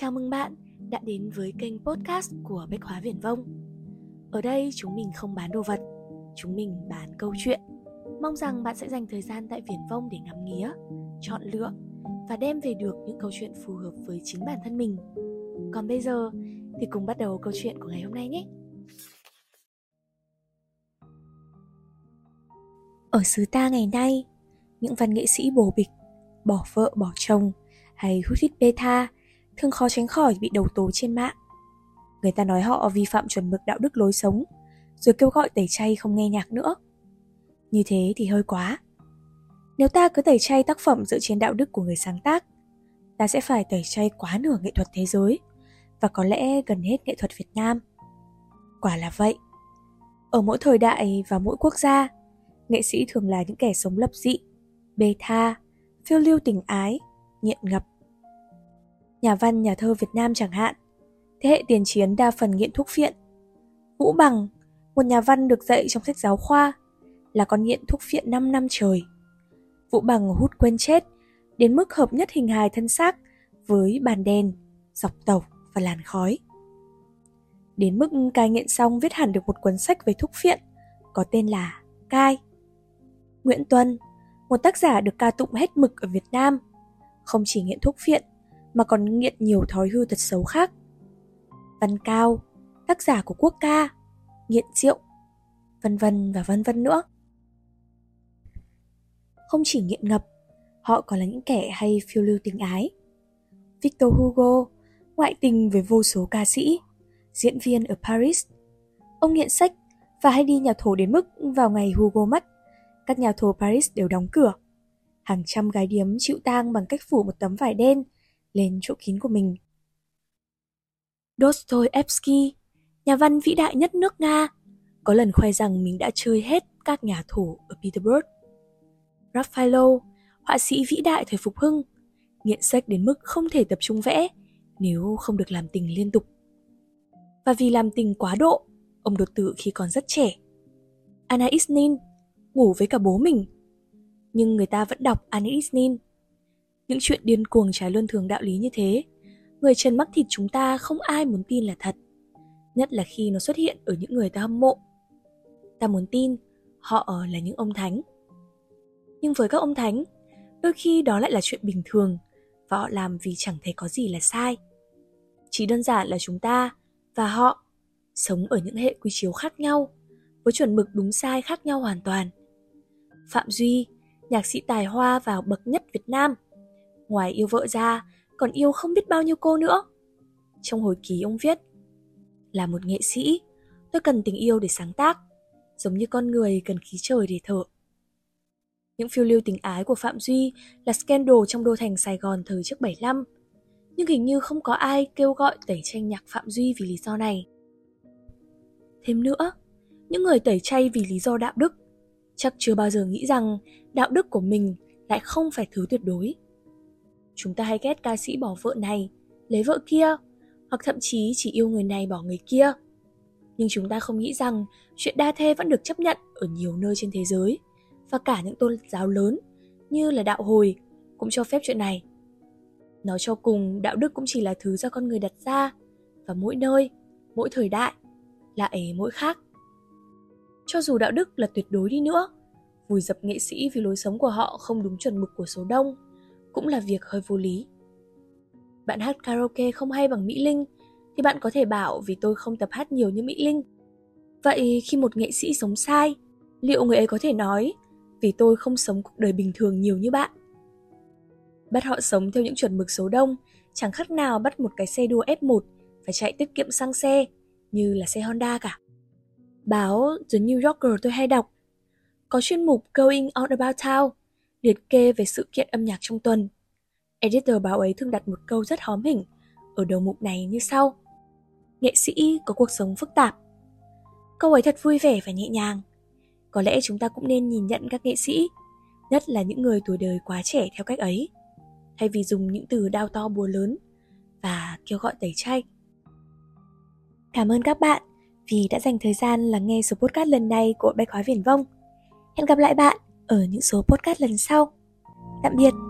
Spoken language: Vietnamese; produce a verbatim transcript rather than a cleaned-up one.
Chào mừng bạn đã đến với kênh podcast của Bách Hóa Viễn Vông. Ở đây chúng mình không bán đồ vật, chúng mình bán câu chuyện. Mong rằng bạn sẽ dành thời gian tại Viễn Vông để ngắm nghía, chọn lựa và đem về được những câu chuyện phù hợp với chính bản thân mình. Còn bây giờ thì cùng bắt đầu câu chuyện của ngày hôm nay nhé. Ở xứ ta ngày nay, những văn nghệ sĩ bồ bịch, bỏ vợ bỏ chồng hay hút hít bê tha thường khó tránh khỏi bị đầu tố trên mạng. Người ta nói họ vi phạm chuẩn mực đạo đức lối sống, rồi kêu gọi tẩy chay không nghe nhạc nữa. Như thế thì hơi quá. Nếu ta cứ tẩy chay tác phẩm dựa trên đạo đức của người sáng tác, ta sẽ phải tẩy chay quá nửa nghệ thuật thế giới, và có lẽ gần hết nghệ thuật Việt Nam. Quả là vậy. Ở mỗi thời đại và mỗi quốc gia, nghệ sĩ thường là những kẻ sống lập dị, bê tha, phiêu lưu tình ái, nghiện ngập. Nhà văn, nhà thơ Việt Nam chẳng hạn, thế hệ tiền chiến đa phần nghiện thuốc phiện. Vũ Bằng, một nhà văn được dạy trong sách giáo khoa, là con nghiện thuốc phiện năm năm trời. Vũ Bằng hút quên chết, đến mức hợp nhất hình hài thân xác với bàn đèn, dọc tàu và làn khói. Đến mức cai nghiện xong viết hẳn được một cuốn sách về thuốc phiện, có tên là Cai. Nguyễn Tuân, một tác giả được ca tụng hết mực ở Việt Nam, không chỉ nghiện thuốc phiện mà còn nghiện nhiều thói hư tật xấu khác. Văn Cao, tác giả của Quốc ca, nghiện rượu, vân vân và vân vân nữa. Không chỉ nghiện ngập, họ còn là những kẻ hay phiêu lưu tình ái. Victor Hugo ngoại tình với vô số ca sĩ, diễn viên ở Paris. Ông nghiện sách và hay đi nhà thổ đến mức vào ngày Hugo mất, các nhà thổ Paris đều đóng cửa. Hàng trăm gái điếm chịu tang bằng cách phủ một tấm vải đen lên chỗ kín của mình. Dostoevsky, nhà văn vĩ đại nhất nước Nga, có lần khoe rằng mình đã chơi hết các nhà thổ ở Petersburg. Raphael, họa sĩ vĩ đại thời Phục Hưng, nghiện sách đến mức không thể tập trung vẽ nếu không được làm tình liên tục. Và vì làm tình quá độ, ông đột tử khi còn rất trẻ. Anaïs Nin ngủ với cả bố mình, nhưng người ta vẫn đọc Anaïs Nin. Những chuyện điên cuồng trái luân thường đạo lý như thế, người trần mắc thịt chúng ta không ai muốn tin là thật, nhất là khi nó xuất hiện ở những người ta hâm mộ. Ta muốn tin họ là những ông thánh. Nhưng với các ông thánh, đôi khi đó lại là chuyện bình thường và họ làm vì chẳng thấy có gì là sai. Chỉ đơn giản là chúng ta và họ sống ở những hệ quy chiếu khác nhau, với chuẩn mực đúng sai khác nhau hoàn toàn. Phạm Duy, nhạc sĩ tài hoa và học bậc nhất Việt Nam, ngoài yêu vợ ra, còn yêu không biết bao nhiêu cô nữa. Trong hồi ký ông viết, là một nghệ sĩ, tôi cần tình yêu để sáng tác, giống như con người cần khí trời để thở. Những phiêu lưu tình ái của Phạm Duy là scandal trong đô thành Sài Gòn thời trước bảy mươi lăm, nhưng hình như không có ai kêu gọi tẩy chay nhạc Phạm Duy vì lý do này. Thêm nữa, những người tẩy chay vì lý do đạo đức chắc chưa bao giờ nghĩ rằng đạo đức của mình lại không phải thứ tuyệt đối. Chúng ta hay ghét ca sĩ bỏ vợ này, lấy vợ kia, hoặc thậm chí chỉ yêu người này bỏ người kia. Nhưng chúng ta không nghĩ rằng chuyện đa thê vẫn được chấp nhận ở nhiều nơi trên thế giới, và cả những tôn giáo lớn như là đạo hồi cũng cho phép chuyện này. Nói cho cùng, đạo đức cũng chỉ là thứ do con người đặt ra, và mỗi nơi, mỗi thời đại lại mỗi khác. Cho dù đạo đức là tuyệt đối đi nữa, vùi dập nghệ sĩ vì lối sống của họ không đúng chuẩn mực của số đông cũng là việc hơi vô lý. Bạn hát karaoke không hay bằng Mỹ Linh thì bạn có thể bảo vì tôi không tập hát nhiều như Mỹ Linh. Vậy khi một nghệ sĩ sống sai, liệu người ấy có thể nói vì tôi không sống cuộc đời bình thường nhiều như bạn? Bắt họ sống theo những chuẩn mực số đông chẳng khác nào bắt một cái xe đua ép một phải chạy tiết kiệm xăng xe như là xe Honda cả. Báo The New Yorker tôi hay đọc có chuyên mục Goings On About Town liệt kê về sự kiện âm nhạc trong tuần. Editor báo ấy thường đặt một câu rất hóm hỉnh ở đầu mục này như sau: nghệ sĩ có cuộc sống phức tạp. Câu ấy thật vui vẻ và nhẹ nhàng. Có lẽ chúng ta cũng nên nhìn nhận các nghệ sĩ, nhất là những người tuổi đời quá trẻ theo cách ấy, thay vì dùng những từ đao to búa lớn và kêu gọi tẩy chay. Cảm ơn các bạn vì đã dành thời gian lắng nghe số podcast lần này của Bách Hóa Viễn Vông. Hẹn gặp lại bạn ở những số podcast lần sau. Tạm biệt!